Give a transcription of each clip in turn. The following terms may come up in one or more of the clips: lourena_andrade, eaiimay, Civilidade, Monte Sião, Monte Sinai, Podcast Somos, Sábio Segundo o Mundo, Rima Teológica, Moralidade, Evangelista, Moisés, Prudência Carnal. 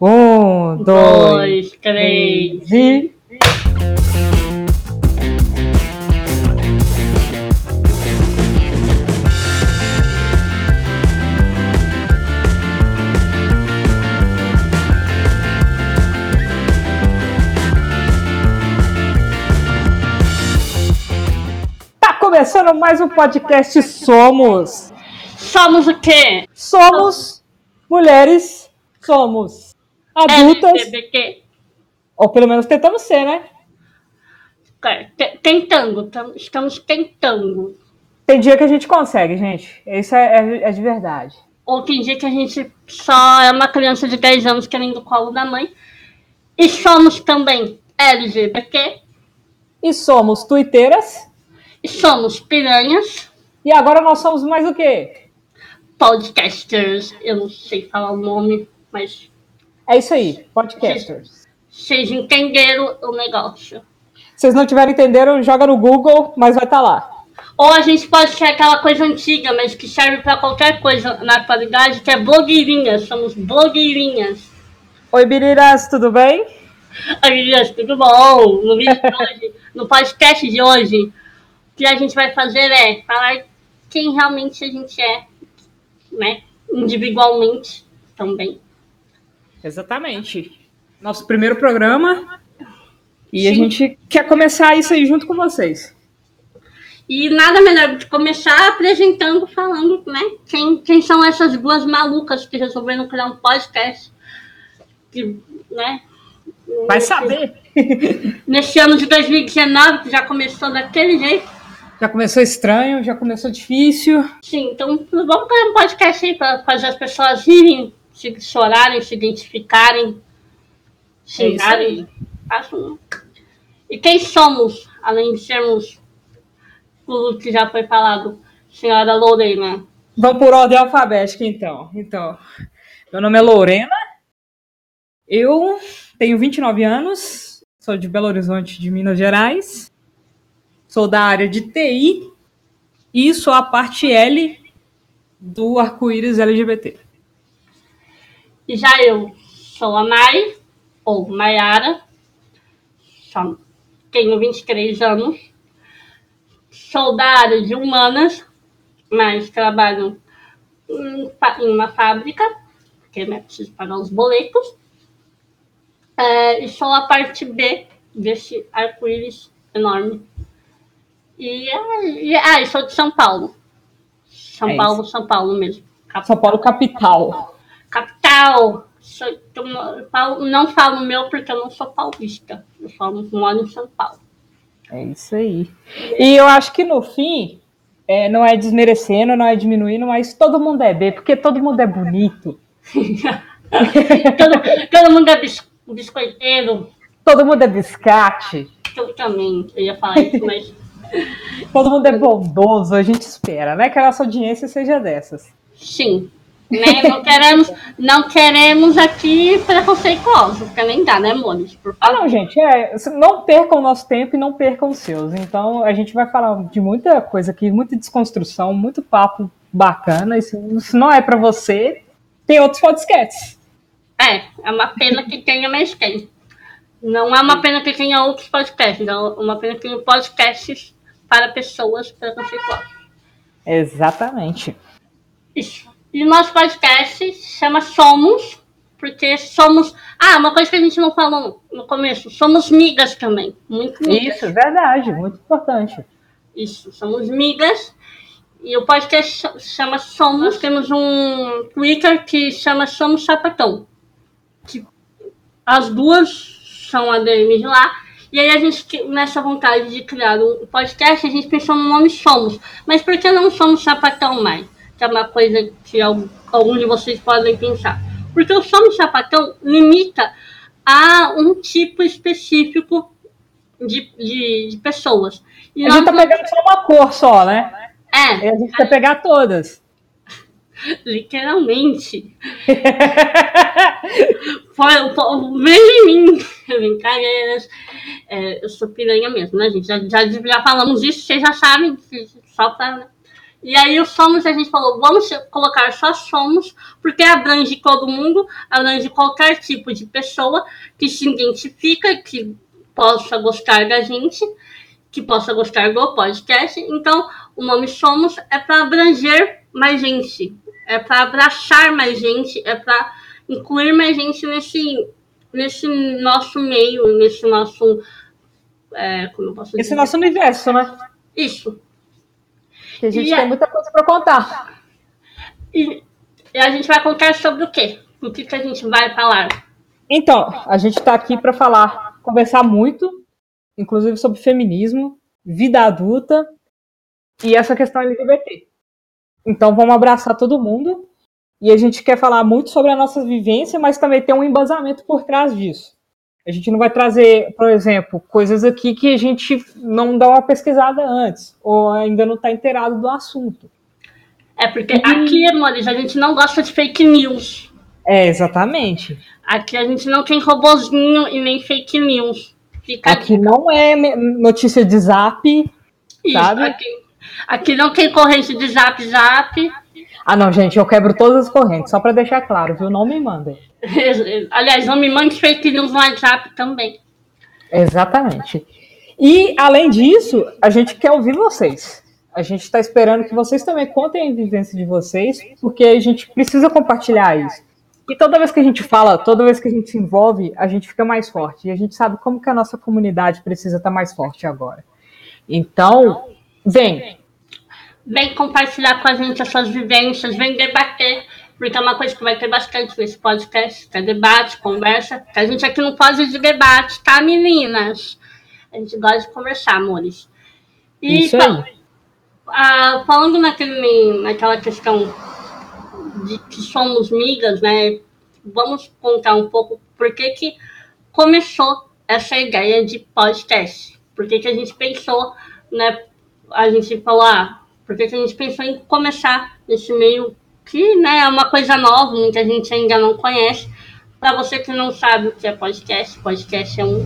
Um, dois, três e... Tá começando mais um podcast Somos. Somos o quê? Somos mulheres, somos adultas. LGBT. Ou pelo menos tentamos ser, né? Tentando. Estamos tentando. Tem dia que a gente consegue, gente. Isso é de verdade. Ou tem dia que a gente só é uma criança de 10 anos querendo o colo da mãe. E somos também LGBT. E somos tuiteiras. E somos piranhas. E agora nós somos mais o quê? Podcasters. Eu não sei falar o nome, mas... é isso aí, podcasters. Vocês entenderam o negócio. Se vocês não tiveram entenderam, joga no Google, mas vai estar lá. Ou a gente pode ser aquela coisa antiga, mas que serve para qualquer coisa na atualidade, que é blogueirinhas. Somos blogueirinhas. Oi, meninas, tudo bem? Oi, meninas, tudo bom? No vídeo de hoje, no podcast de hoje, o que a gente vai fazer é falar quem realmente a gente é, né? Individualmente também. Exatamente. Nosso primeiro programa. E a gente quer começar isso aí junto com vocês. E nada melhor de começar apresentando, falando, né? Quem são essas duas malucas que resolveram criar um podcast. Que, né? Vai saber. Nesse ano de 2019, que já começou daquele jeito. Já começou estranho, já começou difícil. Sim, então vamos criar um podcast aí para fazer as pessoas rirem. Se chorarem, se identificarem, xingarem. E quem somos, além de sermos tudo que já foi falado, senhora Lourena? Vamos por ordem alfabética, então. Meu nome é Lourena, eu tenho 29 anos, sou de Belo Horizonte, de Minas Gerais, sou da área de TI e sou a parte L do arco-íris LGBT. E já eu sou a Mai, ou Maiara, tenho 23 anos, sou da área de humanas, mas trabalho em uma fábrica, porque não é preciso pagar os boletos, e sou a parte B desse arco-íris enorme. E sou de São Paulo. São Paulo mesmo. São Paulo capital. Capital, não falo meu porque eu não sou paulista, eu só moro em São Paulo. É isso aí. E eu acho que no fim, não é desmerecendo, não é diminuindo, mas todo mundo é B, porque todo mundo é bonito. todo mundo é biscoiteiro. Todo mundo é biscate. Eu também, eu ia falar isso, mas... todo mundo é bondoso, a gente espera, né? Que a nossa audiência seja dessas. Sim. Né? Não queremos aqui preconceituosos, porque nem dá, né, Mônica? Não, gente, não percam o nosso tempo e não percam os seus. Então, a gente vai falar de muita coisa aqui, muita desconstrução, muito papo bacana. Isso não é pra você, tem outros podcasts. É uma pena que tenha, mas tem. Não é uma pena que tenha outros podcasts, não é uma pena que tenha podcasts para pessoas preconceituosas. Exatamente. Isso. E o nosso podcast se chama Somos, porque somos... Ah, uma coisa que a gente não falou no começo, somos migas também. Muito migas. Isso, verdade, muito importante. Isso, somos migas. E o podcast se chama Somos. Nós temos um Twitter que chama Somos Sapatão. Que as duas são ADMs lá. E aí a gente, nessa vontade de criar um podcast, a gente pensou no nome Somos. Mas por que não Somos Sapatão mais? Que é uma coisa que alguns de vocês podem pensar. Porque o Somos Sapatão limita a um tipo específico de pessoas. E a gente tá pegando só uma cor só, né? É. E a gente quer pegar todas. Literalmente. Veja em mim. Brincadeiras. Eu sou piranha mesmo, né, gente? Já falamos isso, vocês já sabem. Só para... E aí o Somos, a gente falou, vamos colocar só Somos, porque abrange todo mundo, abrange qualquer tipo de pessoa que se identifica, que possa gostar da gente, que possa gostar do podcast. Então, o nome Somos é para abranger mais gente, é para abraçar mais gente, é para incluir mais gente nesse nosso meio, nesse nosso... como eu posso dizer? Esse nosso universo, né? Isso. Que a gente tem muita coisa para contar. E a gente vai contar sobre o quê? O que a gente vai falar? Então, a gente está aqui para falar, conversar muito, inclusive sobre feminismo, vida adulta e essa questão LGBT. Então, vamos abraçar todo mundo. E a gente quer falar muito sobre a nossa vivência, mas também tem um embasamento por trás disso. A gente não vai trazer, por exemplo, coisas aqui que a gente não dá uma pesquisada antes, ou ainda não está inteirado do assunto. É, porque aqui, amores, a gente não gosta de fake news. É, exatamente. Aqui a gente não tem robozinho e nem fake news. Aqui não é notícia de zap, isso, sabe? Aqui não tem corrente de zap. Ah, não, gente, eu quebro todas as correntes, só para deixar claro, viu? Não me mandem. Aliás, não me mande fake news no WhatsApp também. Exatamente. E, além disso, a gente quer ouvir vocês. A gente está esperando que vocês também contem a vivência de vocês, porque a gente precisa compartilhar isso. E toda vez que a gente fala, toda vez que a gente se envolve, a gente fica mais forte. E a gente sabe como que a nossa comunidade precisa estar mais forte agora. Então, vem! Vem compartilhar com a gente as suas vivências, vem debater, porque é uma coisa que vai ter bastante nesse podcast, que é debate, conversa. A gente aqui não pode ir de debate, tá, meninas? A gente gosta de conversar, amores. E isso aí. Falando naquela questão de que somos migas, né? Vamos contar um pouco por que começou essa ideia de podcast. Por que a gente pensou, né? A gente falou, porque a gente pensou em começar nesse meio que, né, é uma coisa nova, muita gente ainda não conhece. Para você que não sabe o que é podcast, podcast é um...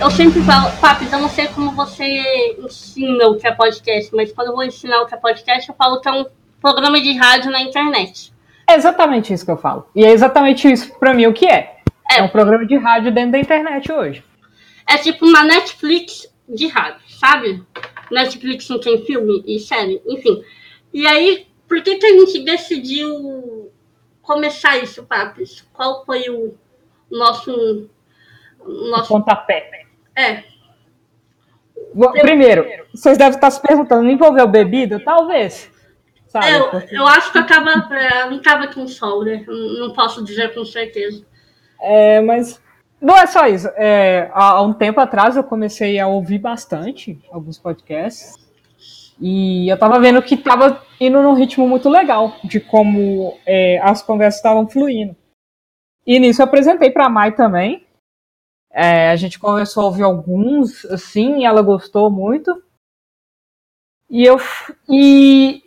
Eu sempre falo, Papis, eu não sei como você ensina o que é podcast, mas quando eu vou ensinar o que é podcast, eu falo que é um programa de rádio na internet. É exatamente isso que eu falo. E é exatamente isso para mim o que é. É um programa de rádio dentro da internet hoje. É tipo uma Netflix de rádio, sabe? Netflix não tem filme e série, enfim. E aí, por que a gente decidiu começar isso, Papis? Qual foi o nosso pontapé? É. Bom, primeiro, vocês devem estar se perguntando, envolveu bebida? Talvez. Sabe? Eu acho que não estava com sol, né? Não posso dizer com certeza. É, mas... Não é só isso. Há um tempo atrás eu comecei a ouvir bastante alguns podcasts e eu tava vendo que tava indo num ritmo muito legal de como as conversas estavam fluindo. E nisso eu apresentei pra Mai também. A gente começou a ouvir alguns, assim, e ela gostou muito. E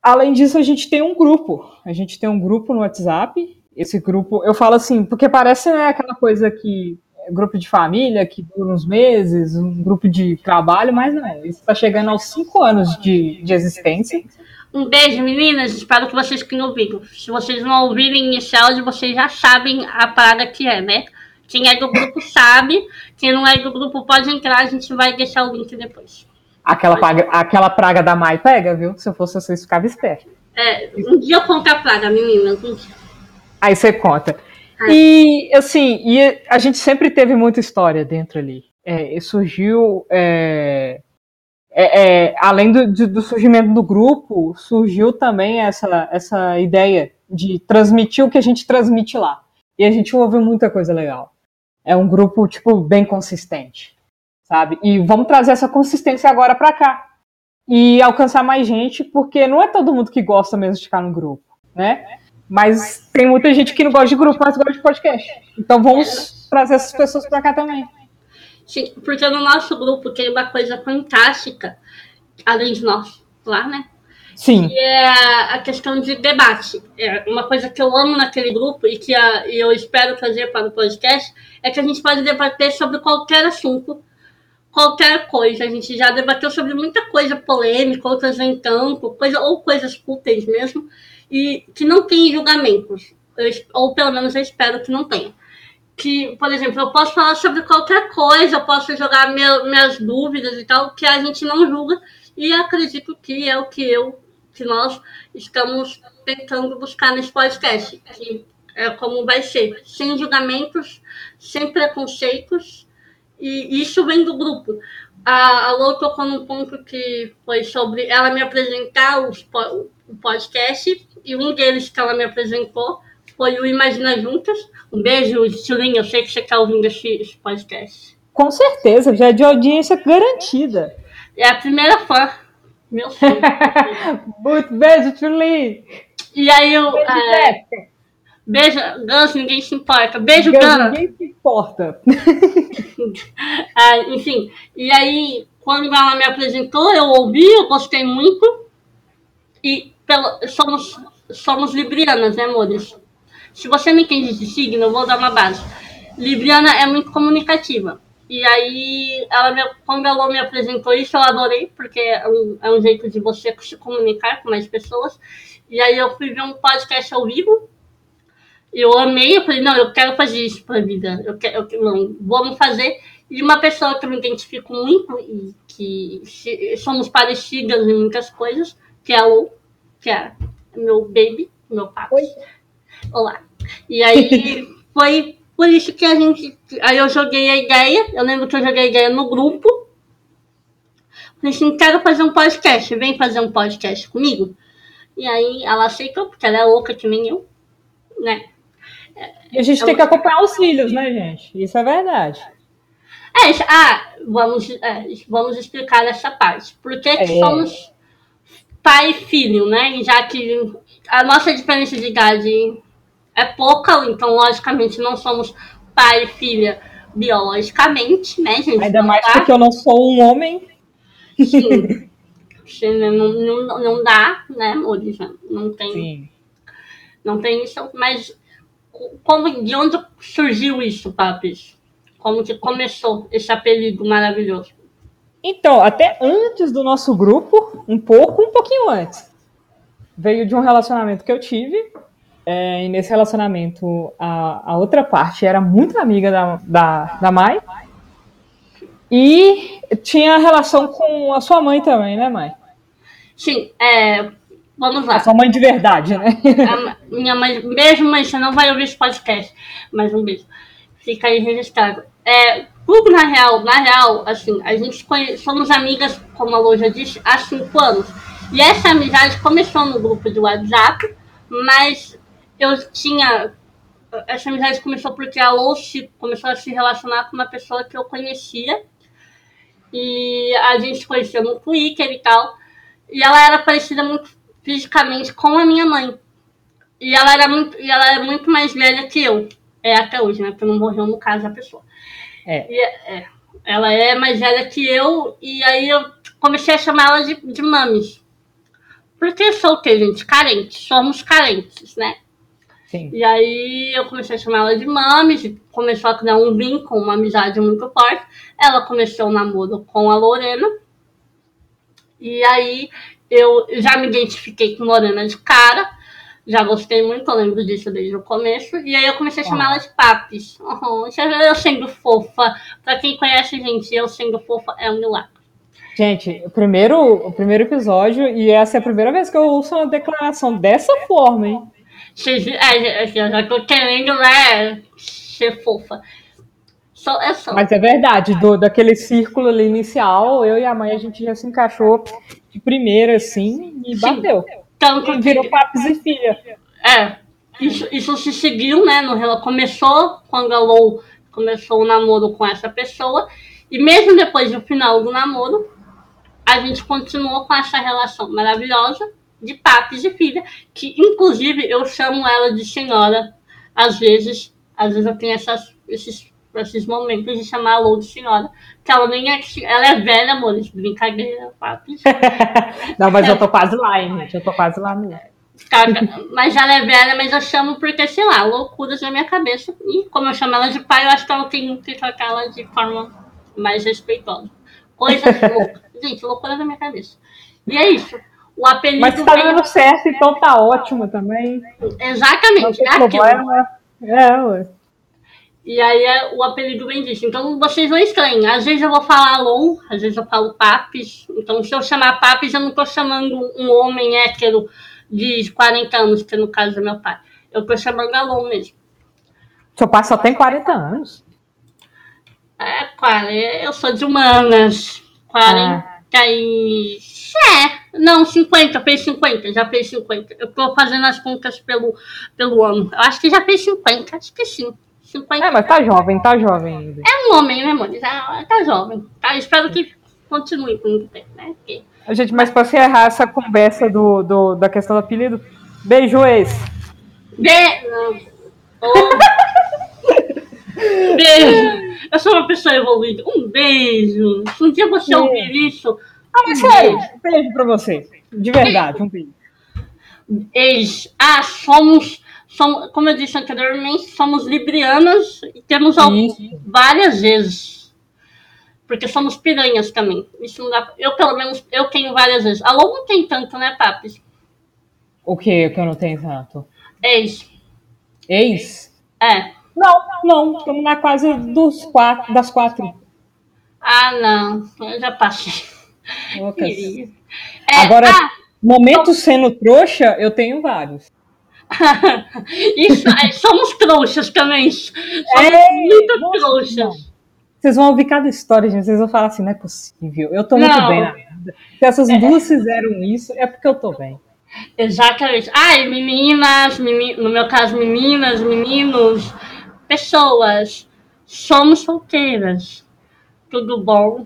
além disso a gente tem um grupo. A gente tem um grupo no WhatsApp. Esse grupo, eu falo assim, porque parece, né, aquela coisa que grupo de família, que dura uns meses, um grupo de trabalho, mas não é. Isso está chegando aos 5 anos de existência. Um beijo, meninas. Espero que vocês tenham ouvido. Se vocês não ouvirem esse áudio, vocês já sabem a parada que é, né? Quem é do grupo sabe, quem não é do grupo pode entrar, a gente vai deixar o link depois. Aquela praga da Mai pega, viu? Se eu fosse, vocês ficavam espertos. Um dia eu conto a praga, meninas, um dia. Aí você conta. E, assim, a gente sempre teve muita história dentro ali. Surgiu... além do surgimento do grupo, surgiu também essa ideia de transmitir o que a gente transmite lá. E a gente ouve muita coisa legal. É um grupo, tipo, bem consistente, sabe? E vamos trazer essa consistência agora pra cá. E alcançar mais gente, porque não é todo mundo que gosta mesmo de ficar no grupo, né? Mas tem muita gente que não gosta de grupo, mas gosta de podcast. Então vamos trazer essas pessoas para cá também. Sim, porque no nosso grupo tem uma coisa fantástica, além de nós lá, né? Sim. Que é a questão de debate. É uma coisa que eu amo naquele grupo e que eu espero trazer para o podcast é que a gente pode debater sobre qualquer assunto, qualquer coisa. A gente já debateu sobre muita coisa polêmica, outras nem tanto, ou coisas fúteis mesmo, e que não tem julgamentos. Ou pelo menos eu espero que não tenha. Que, por exemplo, eu posso falar sobre qualquer coisa, eu posso jogar minhas dúvidas e tal, que a gente não julga, e acredito que é o que nós estamos tentando buscar nesse podcast, que é como vai ser, sem julgamentos, sem preconceitos, e isso vem do grupo. A Lou tocou num ponto que foi sobre ela me apresentar o podcast, e um deles que ela me apresentou foi o Imagina Juntas. Um beijo, Silinha, eu sei que você está ouvindo esse podcast. Com certeza, já é de audiência garantida. É a primeira fã, meu filho. Muito beijo, Tchuli. E aí, eu... Beijo, Gans, ninguém se importa. Beijo, Gans. Ninguém se importa. Enfim, e aí, quando ela me apresentou, eu ouvi, eu gostei muito. E somos librianas, né, amores? Se você não entende de signo, eu vou dar uma base. Libriana é muito comunicativa. E aí, quando a Lô me apresentou isso, eu adorei, porque é um jeito de você se comunicar com mais pessoas. E aí, eu fui ver um podcast ao vivo. Eu amei, eu falei, não, eu quero fazer isso para a vida. Vamos fazer. E uma pessoa que eu me identifico muito, e que somos parecidas em muitas coisas, que é a Lô, que é meu baby, meu papo. Oi. Olá. E aí foi por isso que a gente... Aí eu joguei a ideia, eu lembro que eu joguei a ideia no grupo. Falei assim, quero fazer um podcast, vem fazer um podcast comigo. E aí ela aceitou, porque ela é louca que nem eu, né? E a gente tem que acompanhar os filhos, né, gente? Isso é verdade. Vamos explicar essa parte. Por que somos pai e filho, né? Já que a nossa diferença de idade... é pouca, então, logicamente, não somos pai e filha biologicamente, né, gente? Ainda mais porque eu não sou um homem. Sim. não dá, né, amores? Não tem. Sim. Não tem isso, mas de onde surgiu isso, Papis? Como que começou esse apelido maravilhoso? Então, até antes do nosso grupo, um pouquinho antes. Veio de um relacionamento que eu tive... E nesse relacionamento, a outra parte era muito amiga da Mai. E tinha relação com a sua mãe também, né, Mai? Sim, vamos lá. A sua mãe de verdade, né? Minha mãe, beijo, mãe, você não vai ouvir esse podcast. Mas um beijo. Fica aí registrado. Tudo na real, assim, a gente somos amigas, como a Lou já disse, há 5 anos. E essa amizade começou no grupo do WhatsApp, mas... Essa amizade começou porque a Lou começou a se relacionar com uma pessoa que eu conhecia. E a gente se conheceu no Twitter e tal. E ela era parecida muito fisicamente com a minha mãe. E ela era muito mais velha que eu. Até hoje, né? Porque não morreu, no caso, a pessoa. Ela é mais velha que eu. E aí eu comecei a chamar ela de mames. Porque sou o quê, gente? Carente. Somos carentes, né? Sim. E aí eu comecei a chamar ela de mami, começou a criar um vínculo, uma amizade muito forte. Ela começou um namoro com a Lourena. E aí eu já me identifiquei com Lourena de cara, já gostei muito, eu lembro disso desde o começo. E aí eu comecei a chamar ela de Papis. Eu sendo fofa, pra quem conhece, gente, eu sendo fofa é um milagre. Gente, o primeiro episódio, e essa é a primeira vez que eu ouço uma declaração dessa forma, hein? Eu já tô querendo, né, ser fofa. Só. Mas é verdade, daquele círculo ali inicial, eu e a mãe, a gente já se encaixou de primeira, assim, e bateu. Tanto e virou Papis e filha. Isso se seguiu, né? Começou quando a Lou começou o namoro com essa pessoa. E mesmo depois do final do namoro, a gente continuou com essa relação maravilhosa de Papis e filha, que inclusive eu chamo ela de senhora às vezes eu tenho esses momentos de chamar a Lou de senhora, que ela nem é, ela é velha, amores, brincadeira, Papis. Não, mas eu tô quase lá, hein, gente, eu tô quase lá mesmo. Mas ela é velha, mas eu chamo porque, sei lá, loucuras na minha cabeça, e como eu chamo ela de pai, eu acho que eu tenho que tratar ela de forma mais respeitosa. Coisa louca. Gente, loucura da minha cabeça. E é isso. O apelido. Mas você tá dando certo, então tá ótimo também. Exatamente. É problema. Ué. E aí o apelido vem disso. Então vocês não estranham. Às vezes eu vou falar LOL, às vezes eu falo papis. Então se eu chamar papis, eu não tô chamando um homem hétero de 40 anos, que no caso é meu pai. Eu tô chamando a LOL mesmo. Seu pai só tem 40 anos? É, cara, eu sou de humanas. 50, fez 50, já fez 50. Eu tô fazendo as contas pelo ano. Eu acho que já fez 50, acho que sim. 50. É, mas tá jovem ainda. É um homem, né, mano? Tá jovem. Tá, espero que continue por muito tempo, né? Porque... Gente, mas pra encerrar essa conversa da questão do apelido, beijo esse. Beijo. Eu sou uma pessoa evoluída. Um beijo. Se um dia você ouvir isso... Ah, mas sério. Beijo pra você. De verdade, um beijo. Somos, como eu disse anteriormente, somos librianas e temos várias vezes. Porque somos piranhas também. Isso não dá, eu, pelo menos, eu tenho várias vezes. A Lou não tem tanto, né, Papis? O quê? Que eu não tenho tanto? Ex? É. Não, estamos na casa das quatro. Ah, não, eu já passei. Okay. Agora, sendo trouxa, eu tenho vários. Isso, somos trouxas também. Somos muito trouxas. Vocês vão ouvir cada história, gente. Vocês vão falar assim, não é possível. Eu tô muito bem na vida. Se essas duas fizeram isso, é porque eu tô bem. Exatamente. Ai, meninas, no meu caso, meninas, meninos, pessoas, somos solteiras. Tudo bom?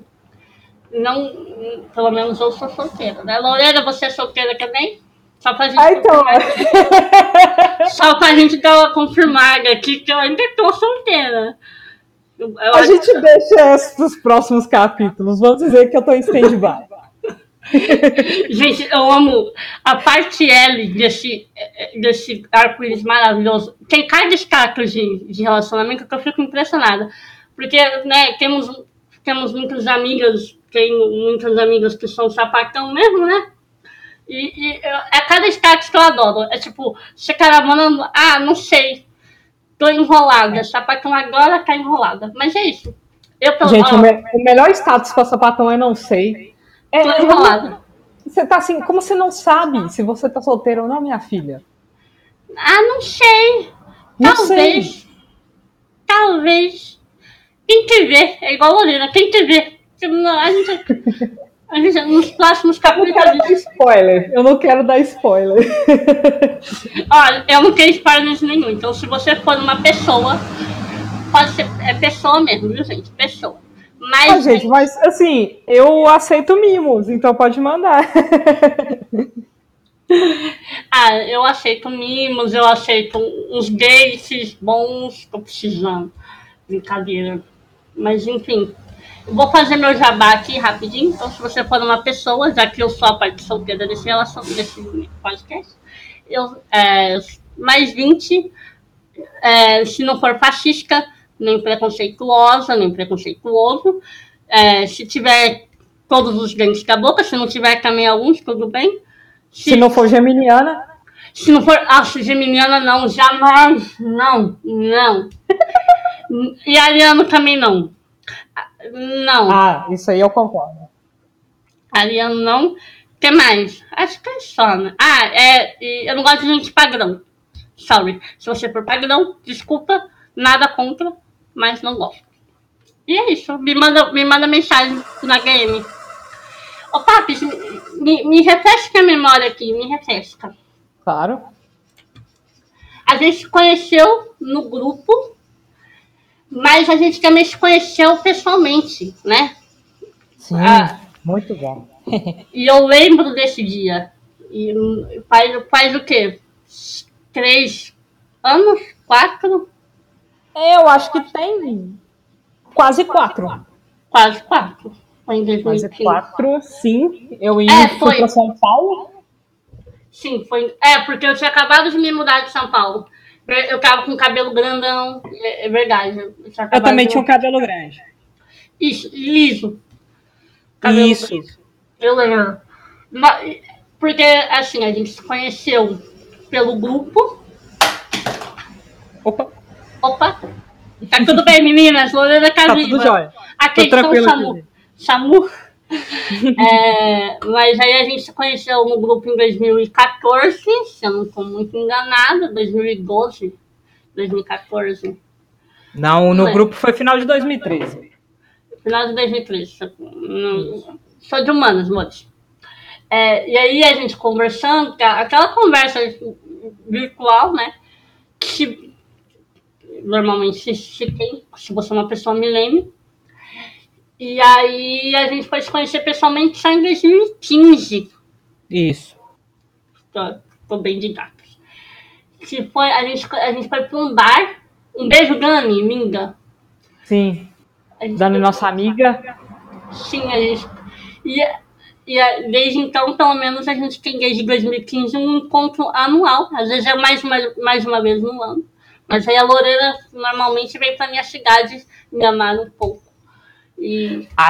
Não, pelo menos eu sou solteira, né? Lourena, você é solteira também? Só pra gente Só pra gente dar uma confirmada aqui que eu ainda tô solteira. A gente deixa isso pros próximos capítulos. Vamos dizer que eu tô em stand-by. Gente, eu amo a parte L desse arco-íris maravilhoso. Tem cada status de relacionamento que eu fico impressionada. Porque, né, temos muitas amigas, tenho muitas amigas que são sapatão mesmo, né? E é cada status que eu adoro. É tipo, você caravana, não sei, tô enrolada. Sapatão agora tá enrolada. Mas é isso. Gente, o melhor status pra sapatão é não sei. Tô enrolada. Você tá assim, como você não sabe se você tá solteira ou não, minha filha? Não sei. Talvez. Quem te vê, é igual a Lorena, quem te vê. A gente, nos próximos capítulos... Eu não quero dar spoiler. Olha, eu não tenho spoiler nenhum. Então, se você for uma pessoa, pode ser pessoa mesmo, viu, gente? Pessoa. Mas, gente, mas assim, eu aceito mimos, então pode mandar. Eu aceito mimos, eu aceito uns dates bons, tô precisando. Brincadeira. Mas, enfim, eu vou fazer meu jabá aqui rapidinho. Então, se você for uma pessoa, já que eu sou a parte solteira desse podcast, mais 20, se não for fascista, nem preconceituosa, nem preconceituoso. Se tiver todos os dentes da boca, se não tiver também alguns, tudo bem. Se não for geminiana. Se não for geminiana, não, jamais, não. E ariano também não. Isso aí eu concordo. Ariano não. O que mais? Acho que é só, né? Eu não gosto de gente padrão. Sorry. Se você for padrão, desculpa, nada contra, mas não gosto. E é isso. Me manda mensagem na DM. Ô, Papis, me refresca a memória aqui, me refresca. Claro. A gente se conheceu no grupo, mas a gente também se conheceu pessoalmente, né? Sim, muito bom. E eu lembro desse dia. E faz o quê? 3 anos? 4? Eu acho que tem quase 4. Quase 4. Foi em 2015. Quase 4, sim. Eu fui para São Paulo. Sim, foi. Porque eu tinha acabado de me mudar de São Paulo. Eu tava com cabelo grandão, é verdade. Eu também tinha um cabelo grande. Isso, liso. Cabelo Isso. preto. Eu lembro. Porque, assim, a gente se conheceu pelo grupo. Opa. Tá tudo bem, meninas? Lourena tá viva. Tudo jóia. Aqui estão Samu. Mas aí a gente se conheceu no grupo em 2014, se eu não estou muito enganada, 2012, 2014. Não, no grupo foi final de 2013. Final de 2013. Sou de humanas, moço. E aí a gente conversando, aquela conversa virtual, né? Que normalmente se tem, se você é uma pessoa milênio. E aí a gente foi se conhecer pessoalmente só em 2015. Isso. Tô bem de gato. A gente foi para um bar. Um beijo, Dani, minga. Sim. Dani, nossa amiga. Sim, a gente. E desde então, pelo menos, a gente tem desde 2015 um encontro anual. Às vezes é mais uma vez no ano. Mas aí a Lourena normalmente vem para minha cidade me amar um pouco.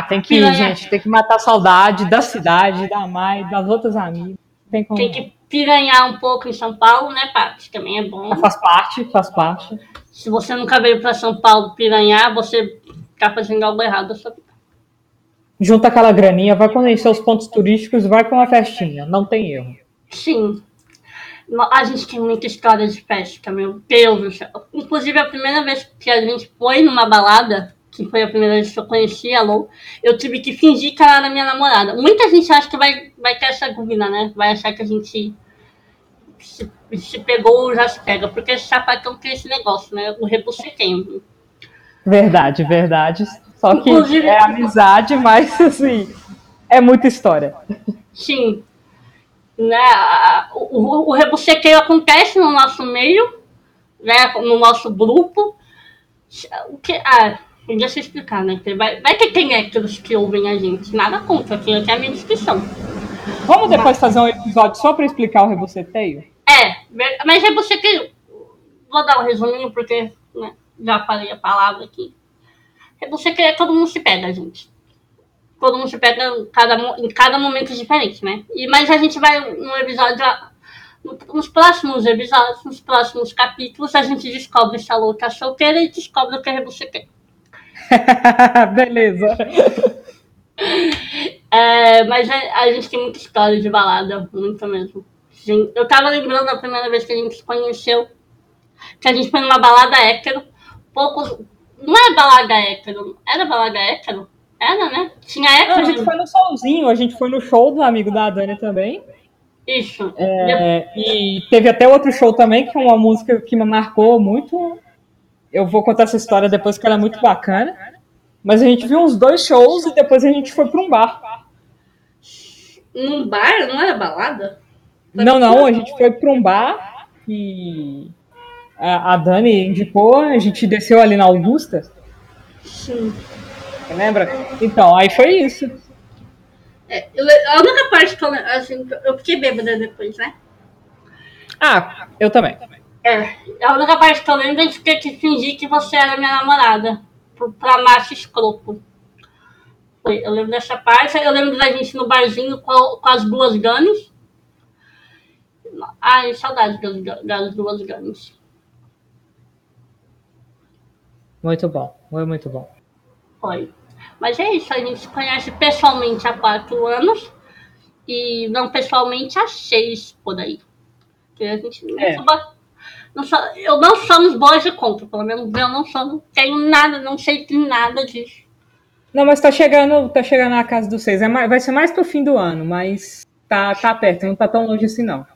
Tem que ir, gente. Tem que matar a saudade da cidade, da mãe, das outras amigas. Tem que piranhar um pouco em São Paulo, né, Paty? Também é bom. Faz parte. Se você nunca veio para São Paulo piranhar, você tá fazendo algo errado da sua vida. Junta aquela graninha, vai conhecer os pontos turísticos, vai pra uma festinha. Não tem erro. Sim. A gente tem muita história de festa, meu Deus do céu. Inclusive, a primeira vez que a gente foi numa balada, que foi a primeira vez que eu conheci a Lou, eu tive que fingir que ela era minha namorada. Muita gente acha que vai ter essa dúvida, né? Vai achar que a gente se pegou ou já se pega. Porque esse sapatão tem esse negócio, né? O rebucequinho. Verdade. Só que inclusive, é amizade, mas assim, é muita história. Sim. Né? O rebucequeio acontece no nosso meio, né? No nosso grupo. O que... Deixa eu explicar, né? Vai que tem héteros que ouvem a gente. Nada contra, aqui é a minha descrição. Vamos depois fazer um episódio só para explicar o reboceteio? Mas reboceteio... Vou dar um resuminho, porque né, já falei a palavra aqui. Reboceteio é todo mundo se pega, gente. Todo mundo se pega em cada momento diferente, né? Mas a gente vai no episódio... Nos próximos episódios, nos próximos capítulos, a gente descobre se a Lou tá solteira e descobre o que é reboceteio. Beleza. Mas a gente tem muita história de balada, muito mesmo. Eu tava lembrando da primeira vez que a gente se conheceu, que a gente foi numa balada hétero. Não é balada hétero, era balada hétero? Era, né? Tinha hétero. Não, a gente foi no Solzinho, a gente foi no show do amigo da Dani também. Isso. E teve até outro show também, que é uma música que me marcou muito. Eu vou contar essa história depois, que ela é muito bacana. Mas a gente viu uns 2 shows e depois a gente foi para um bar. Um bar? Não era balada? Não. A gente foi para um bar e a Dani indicou. A gente desceu ali na Augusta. Sim. Você lembra? Então, aí foi isso. A única parte que eu fiquei bêbada depois, né? Eu também. A única parte que eu lembro é de ter que fingir que você era minha namorada. Pra macho escroto. Eu lembro dessa parte. Eu lembro da gente no barzinho com as duas Guns. Ai, saudade das duas Guns. Muito bom. Foi muito bom. Foi. Mas é isso. A gente se conhece pessoalmente há 4 anos. E não pessoalmente há 6 por aí. Porque a gente não eu não somos boas de compra, pelo menos eu não tenho nada, não sei de nada disso. Não, mas tá chegando na casa dos 6, vai ser mais pro fim do ano, mas tá perto, não tá tão longe assim não.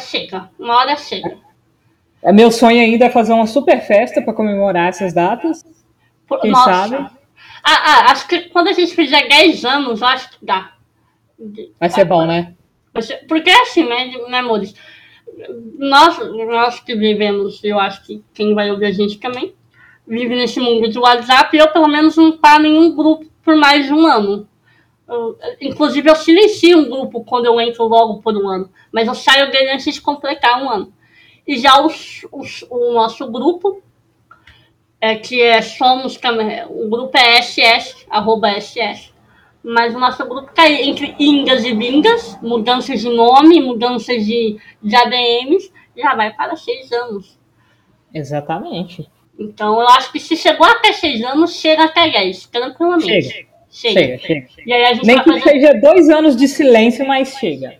Chega, uma hora chega. Meu sonho ainda é fazer uma super festa pra comemorar essas datas, quem sabe. Acho que quando a gente fizer 10 anos, eu acho que dá. Vai ser bom, né? Porque é assim, né, amores? Nós que vivemos, eu acho que quem vai ouvir a gente também, vive nesse mundo de WhatsApp, eu pelo menos não estou em nenhum grupo por mais de um ano. Inclusive, eu silencio um grupo quando eu entro logo por um ano, mas eu saio dele antes de completar um ano. E já o nosso grupo, que é Somos também, o grupo é SS, @SS, Mas o nosso grupo está entre ingas e vingas, mudanças de nome, mudanças de ADMs, já vai para 6 anos. Exatamente. Então, eu acho que se chegou até 6 anos, chega até 10, tranquilamente. Chega. E aí a gente nem vai que fazer... seja 2 anos de silêncio, mas chega.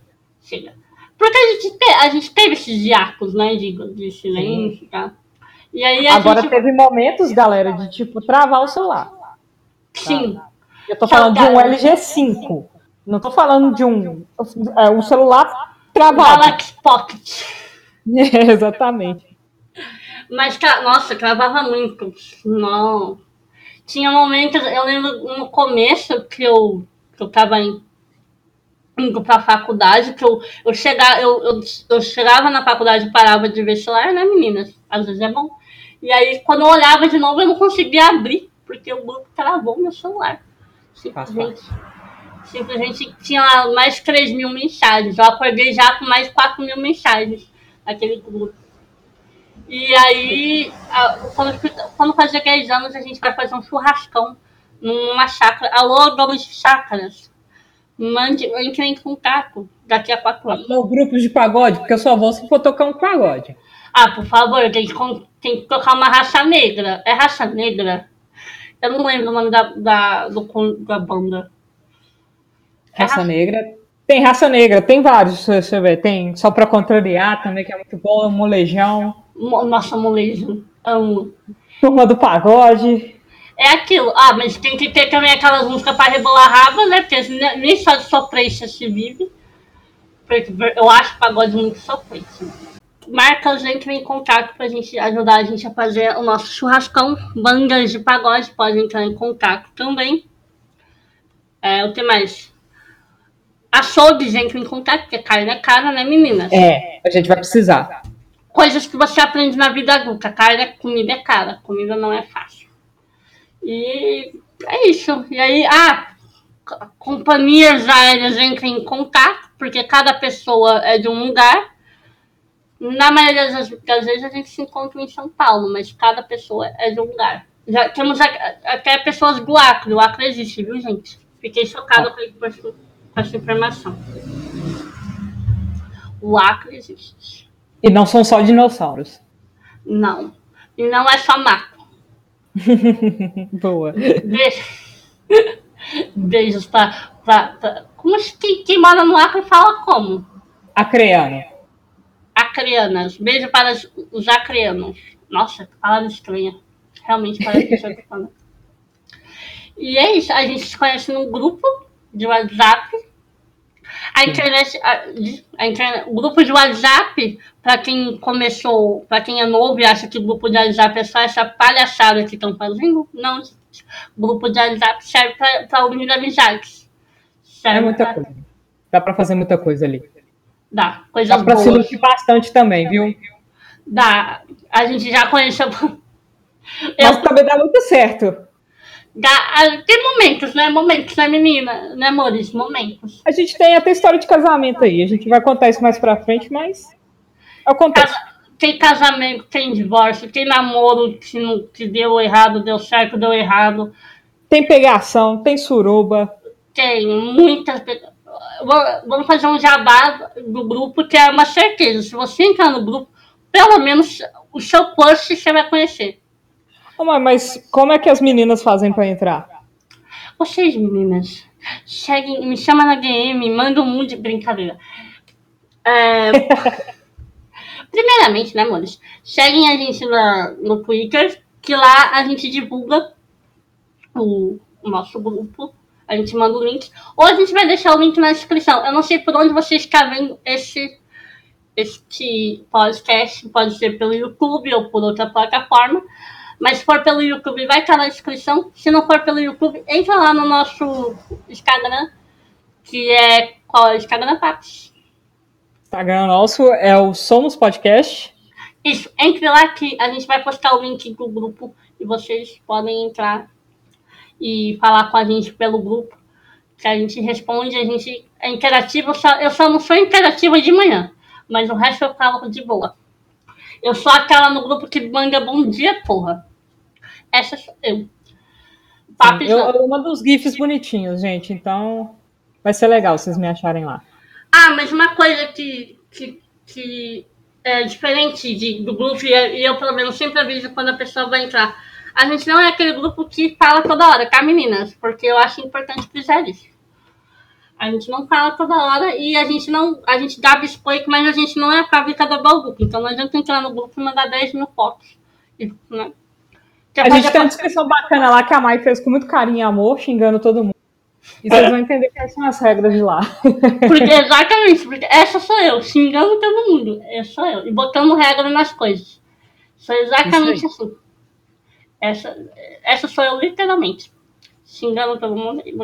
Porque a gente teve esses hiatos, né, de silêncio, tá? E aí agora gente... teve momentos, galera, de tipo travar o celular. Sim. Tá? Eu tô falando de um LG5. Não tô falando de um celular travado. Galaxy Pocket. É, exatamente. Mas, nossa, travava muito. Não. Tinha momentos, eu lembro no começo que eu tava indo pra faculdade, que eu chegava na faculdade e parava de ver celular, né, meninas? Às vezes é bom. E aí, quando eu olhava de novo, eu não conseguia abrir, porque o banco travou meu celular. Simplesmente tinha mais 3 mil mensagens. Eu acordei já com mais 4 mil mensagens naquele grupo. E aí, quando fazia 10 anos, a gente vai fazer um churrascão numa chácara. Alô, donos de chácaras. Entre em contato daqui a 4 anos. Alô, grupo de pagode, porque eu só vou se for tocar um pagode. Ah, por favor, tem que tocar uma raça negra. É raça negra? Eu não lembro o nome da banda. Raça Negra. Tem Raça Negra, tem vários, você vê. Tem Só Pra Contrariar também, que é muito bom. Molejão. Nossa, Molejão. Amo. Turma do Pagode. É aquilo. Ah, mas tem que ter também aquelas músicas pra rebolar rabo, né? Porque nem só de sofrência se vive. Eu acho o pagode muito sofrência. Marca, entrem em contato pra gente ajudar a gente a fazer o nosso churrascão. Bandas de pagode podem entrar em contato também. O que mais? Açougues, entrem em contato, porque carne é cara, né, meninas? É, a gente vai precisar. Coisas que você aprende na vida adulta. Comida é cara, comida não é fácil. E é isso. E aí, companhias aéreas, entrem em contato, porque cada pessoa é de um lugar. Na maioria das vezes a gente se encontra em São Paulo, mas cada pessoa é de um lugar. Já temos até pessoas do Acre. O Acre existe, viu, gente? Fiquei chocada com essa informação. O Acre existe. E não são só dinossauros. Não. E não é só mato. Boa. Beijos para... Como quem mora no Acre fala como? Acreano. Acreanas. Beijo para os acreanos. Nossa, que palavra estranha. Realmente parece que eu estou falando. E é isso. A gente se conhece num grupo de WhatsApp. O grupo de WhatsApp, para quem começou, para quem é novo e acha que o grupo de WhatsApp é só essa palhaçada que estão fazendo, não. O grupo de WhatsApp serve para unir amizades. É muita coisa. Dá para fazer muita coisa ali. Dá, coisas boas. Dá pra se lutir bastante também, viu? Dá. A gente já conhece... Mas também dá muito certo. Dá. Tem momentos, né? Momentos, né, menina? Né, amores? Momentos. A gente tem até história de casamento aí. A gente vai contar isso mais pra frente, mas... acontece. Tem casamento, tem divórcio, tem namoro que deu errado, deu certo, deu errado. Tem pegação, tem suruba. Tem muitas pegações. Vamos fazer um jabá do grupo, que é uma certeza. Se você entrar no grupo, pelo menos o seu crush você vai conhecer. Mas como é que as meninas fazem para entrar? Vocês, meninas, cheguem, me chamam na DM, mandam um monte de brincadeira. Primeiramente, né, amores? Cheguem a gente no Twitter, que lá a gente divulga o nosso grupo. A gente manda o link. Ou a gente vai deixar o link na descrição. Eu não sei por onde você está vendo este podcast. Pode ser pelo YouTube ou por outra plataforma. Mas se for pelo YouTube, vai estar na descrição. Se não for pelo YouTube, entra lá no nosso Instagram. Que é... Qual é o Instagram, Paps? Instagram nosso é o Somos Podcast. Isso. Entre lá que a gente vai postar o link do grupo. E vocês podem entrar e falar com a gente pelo grupo, que a gente responde, a gente é interativo. Eu só não sou interativa de manhã, mas o resto eu falo de boa. Eu sou aquela no grupo que manda bom dia, porra. Essa sou eu. Papo eu mando os GIFs bonitinhos, gente. Então, vai ser legal vocês me acharem lá. Ah, mas uma coisa que é diferente do grupo, e eu, pelo menos, sempre aviso quando a pessoa vai entrar. A gente não é aquele grupo que fala toda hora, tá, meninas? Porque eu acho importante frisar isso. A gente não fala toda hora e a gente dá biscoito, mas a gente não é a fábrica do grupo. Então, não adianta entrar no grupo e mandar 10 mil fotos. Né? A gente tem uma descrição bacana lá que a Mai fez com muito carinho e amor, xingando todo mundo. E vocês vão entender quais são as regras de lá. Porque, exatamente, porque essa sou eu, xingando todo mundo. Essa sou eu. E botando regra nas coisas. Sou exatamente assim. Essa sou eu, literalmente. Xingando todo mundo e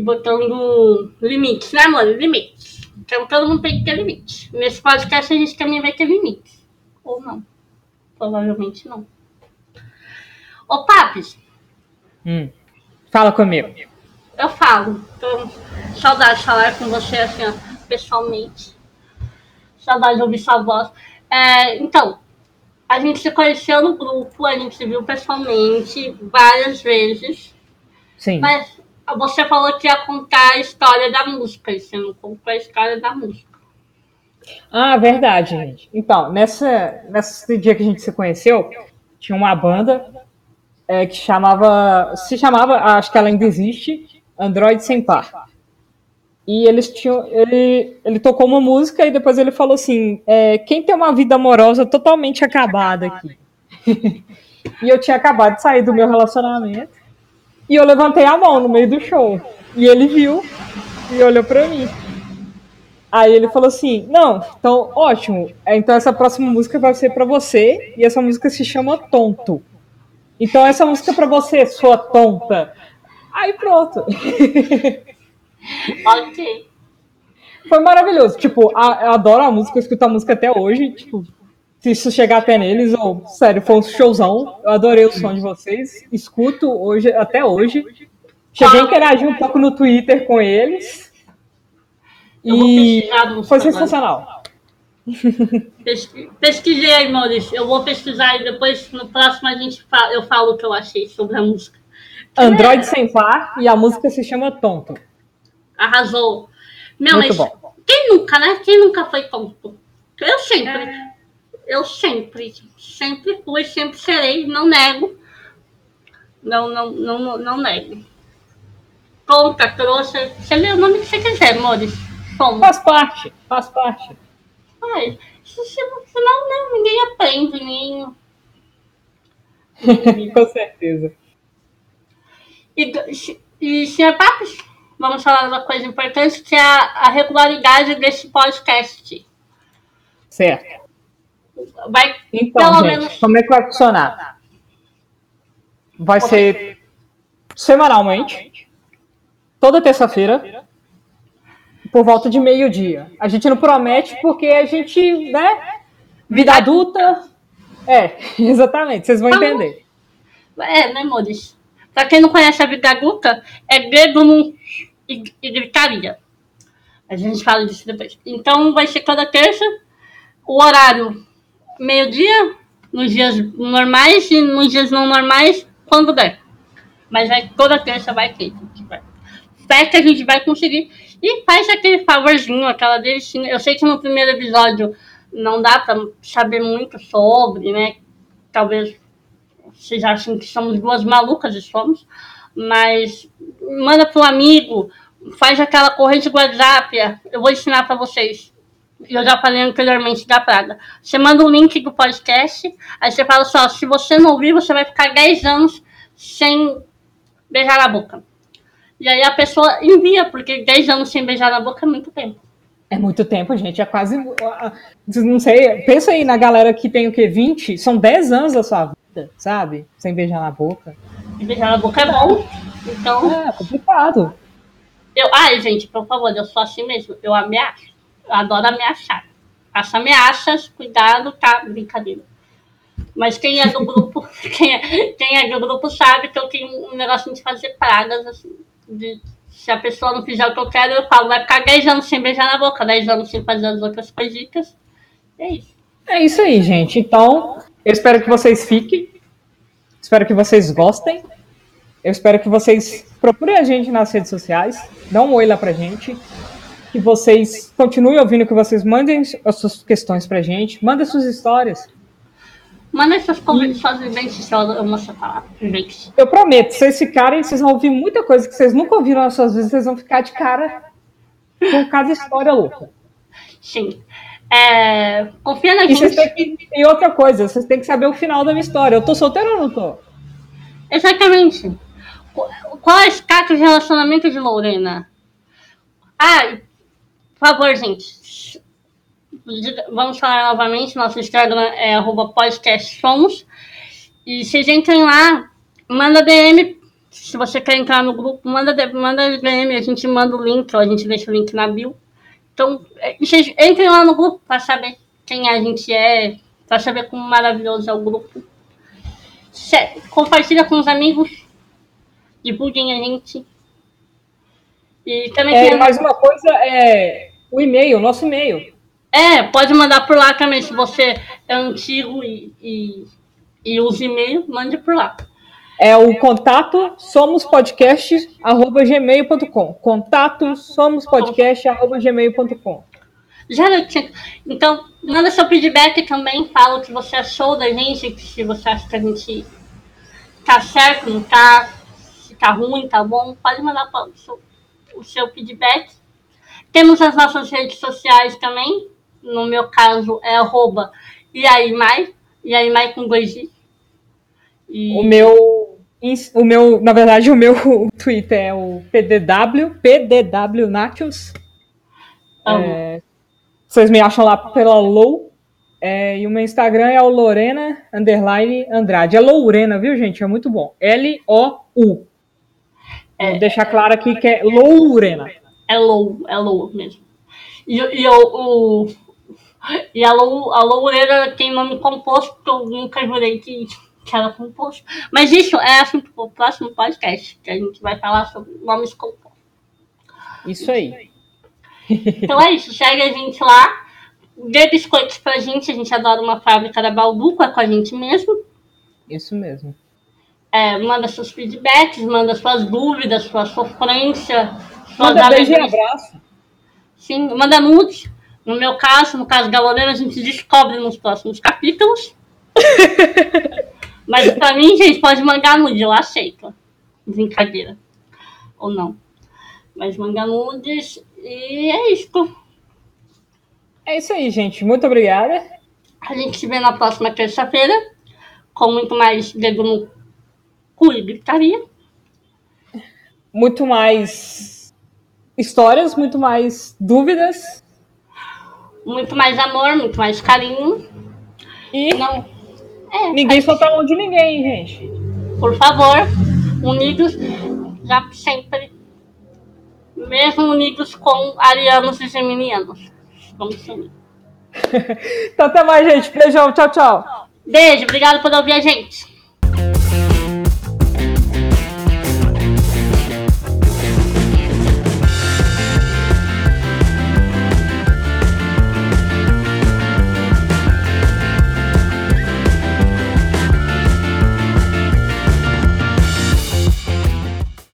botando limites, né, amor? Limites. Então, todo mundo tem que ter limites. Nesse podcast, a gente também vai ter limites. Ou não. Provavelmente não. Ô, Papis. Fala comigo. Eu falo. Então, saudade de falar com você, assim, ó, pessoalmente. Saudade de ouvir sua voz. Então, a gente se conheceu no grupo, a gente se viu pessoalmente várias vezes. Sim. Mas... Você falou que ia contar a história da música, e você não contou a história da música. Ah, verdade, gente. Então, nesse dia que a gente se conheceu, tinha uma banda que se chamava, acho que ela ainda existe, Android Sem Par. E eles tinham, ele tocou uma música e depois ele falou assim, quem tem uma vida amorosa totalmente acabada aqui? E eu tinha acabado de sair do meu relacionamento. E eu levantei a mão no meio do show. E ele viu e olhou pra mim. Aí ele falou assim, não, então ótimo. Então essa próxima música vai ser pra você. E essa música se chama Tonto. Então essa música é pra você, sua tonta. Aí pronto. Ok. Foi maravilhoso. Tipo, eu adoro a música, eu escuto a música até hoje. Tipo, se isso chegar até neles, ou sério, foi um showzão. Eu adorei o som de vocês. Escuto hoje, até hoje. Cheguei a interagir um pouco no Twitter com eles. E foi sensacional. Pesquisei aí, Maurício. Eu vou pesquisar e depois no próximo eu falo o que eu achei sobre a música. Android Sem Par e a música se chama Tonto. Arrasou. Meu, muito mas bom. Quem nunca, né? Quem nunca foi tonto? Eu sempre. Eu sempre fui, sempre serei, não nego. Não nego. Tonta, trouxa, você lê o nome que você quiser, Maurício. Faz parte. Ai, senão ninguém aprende, nem... Com certeza. E senhor Papis, vamos falar de uma coisa importante, que é a regularidade desse podcast. Certo. Vai, então, gente, menos... como é que vai funcionar? Vai ser semanalmente, toda terça-feira, por volta de meio-dia. A gente não promete porque a gente, né, vida adulta... exatamente, vocês vão entender. Né, amores? Pra quem não conhece a vida adulta, é dedo no... e gritaria. A gente fala disso depois. Então, vai ser toda terça, o horário... meio-dia, nos dias normais e nos dias não normais, quando der. Mas aí, toda terça vai ter. Espero que a gente vai conseguir. E faz aquele favorzinho, aquela delicinha. Eu sei que no primeiro episódio não dá pra saber muito sobre, né? Talvez vocês achem que somos duas malucas e somos. Mas manda pro amigo, faz aquela corrente do WhatsApp. Eu vou ensinar pra vocês. Eu já falei anteriormente da praga. Você manda o link do podcast, aí você fala só, se você não ouvir, você vai ficar 10 anos sem beijar na boca. E aí a pessoa envia, porque 10 anos sem beijar na boca é muito tempo. É muito tempo, gente, é quase... Não sei, pensa aí na galera que tem o quê, 20? São 10 anos da sua vida, sabe? Sem beijar na boca. E beijar na boca é bom, então... É complicado. Ai, gente, por favor, eu sou assim mesmo, eu ameaço. Eu adoro ameaçar. Faço ameaças, cuidado, tá? Brincadeira. Mas quem é do grupo, quem é do grupo sabe que eu tenho um negocinho de fazer pragas, assim. Se a pessoa não fizer o que eu quero, eu falo, vai ficar 10 anos sem beijar na boca, 10 anos sem fazer as outras coisitas. É isso. É isso aí, gente. Então, eu espero que vocês fiquem. Espero que vocês gostem. Eu espero que vocês procurem a gente nas redes sociais, dão um oi lá pra gente, que vocês continuem ouvindo, que vocês mandem as suas questões pra gente, mandem suas histórias. Mandem suas vivências, eu prometo, vocês ficarem, vocês vão ouvir muita coisa que vocês nunca ouviram nas suas vidas, vocês vão ficar de cara com cada história louca. Sim. Confia na gente. E outra coisa, vocês têm que saber o final da minha história. Eu tô solteiro ou não tô? Exatamente. Quais cartas de relacionamento de Lourena? Por favor, gente. Vamos falar novamente. Nosso Instagram é @podcastsomos. E vocês entrem lá, manda DM. Se você quer entrar no grupo, manda DM. A gente manda o link, ou a gente deixa o link na bio. Então, vocês entrem lá no grupo para saber quem a gente é, para saber como maravilhoso é o grupo. Compartilha com os amigos, divulguem a gente. E também mais uma coisa, o e-mail, o nosso e-mail. Pode mandar por lá também, se você é antigo e usa e-mail, mande por lá. O contato somospodcast@gmail.com. Contato somospodcast@gmail.com. Então, manda seu feedback também, fala o que você achou da gente, se você acha que a gente tá certo, não tá, se tá ruim, tá bom, pode mandar o seu feedback. Temos as nossas redes sociais também, no meu caso é @eaiimay, eaiimay com 2i. O meu Twitter é o pdwnatchios. Vocês me acham lá pela Lou. E o meu Instagram é o lourena_andrade. É Lourena, viu, gente? É muito bom. L-O-U. Vou deixar claro aqui que é Lourena. É Lou mesmo. E a Lourena tem nome composto, eu nunca jurei que era composto. Mas isso é assunto para o próximo podcast, que a gente vai falar sobre nomes compostos. Isso aí. Então é isso, segue a gente lá, dê biscoitos pra gente, a gente adora uma fábrica da Balduco, é com a gente mesmo. Isso mesmo. Manda seus feedbacks, manda suas dúvidas, sua sofrência. Manda beijo e abraço. Sim, manda nudes. No caso da Lourena, a gente descobre nos próximos capítulos. Mas pra mim, gente, pode mandar nude, eu aceito. Brincadeira. Ou não. Mas manda nudes e é isso. É isso aí, gente. Muito obrigada. A gente se vê na próxima terça-feira com muito mais dedo no cu e gritaria. Muito mais histórias, muito mais dúvidas. Muito mais amor, muito mais carinho. E não. Ninguém soltar a mão de ninguém, gente. Por favor, unidos já sempre. Mesmo unidos com arianos e geminianos. Vamos seguir. Então, até mais, gente. Beijão. Tchau, tchau. Beijo. Obrigado por ouvir a gente.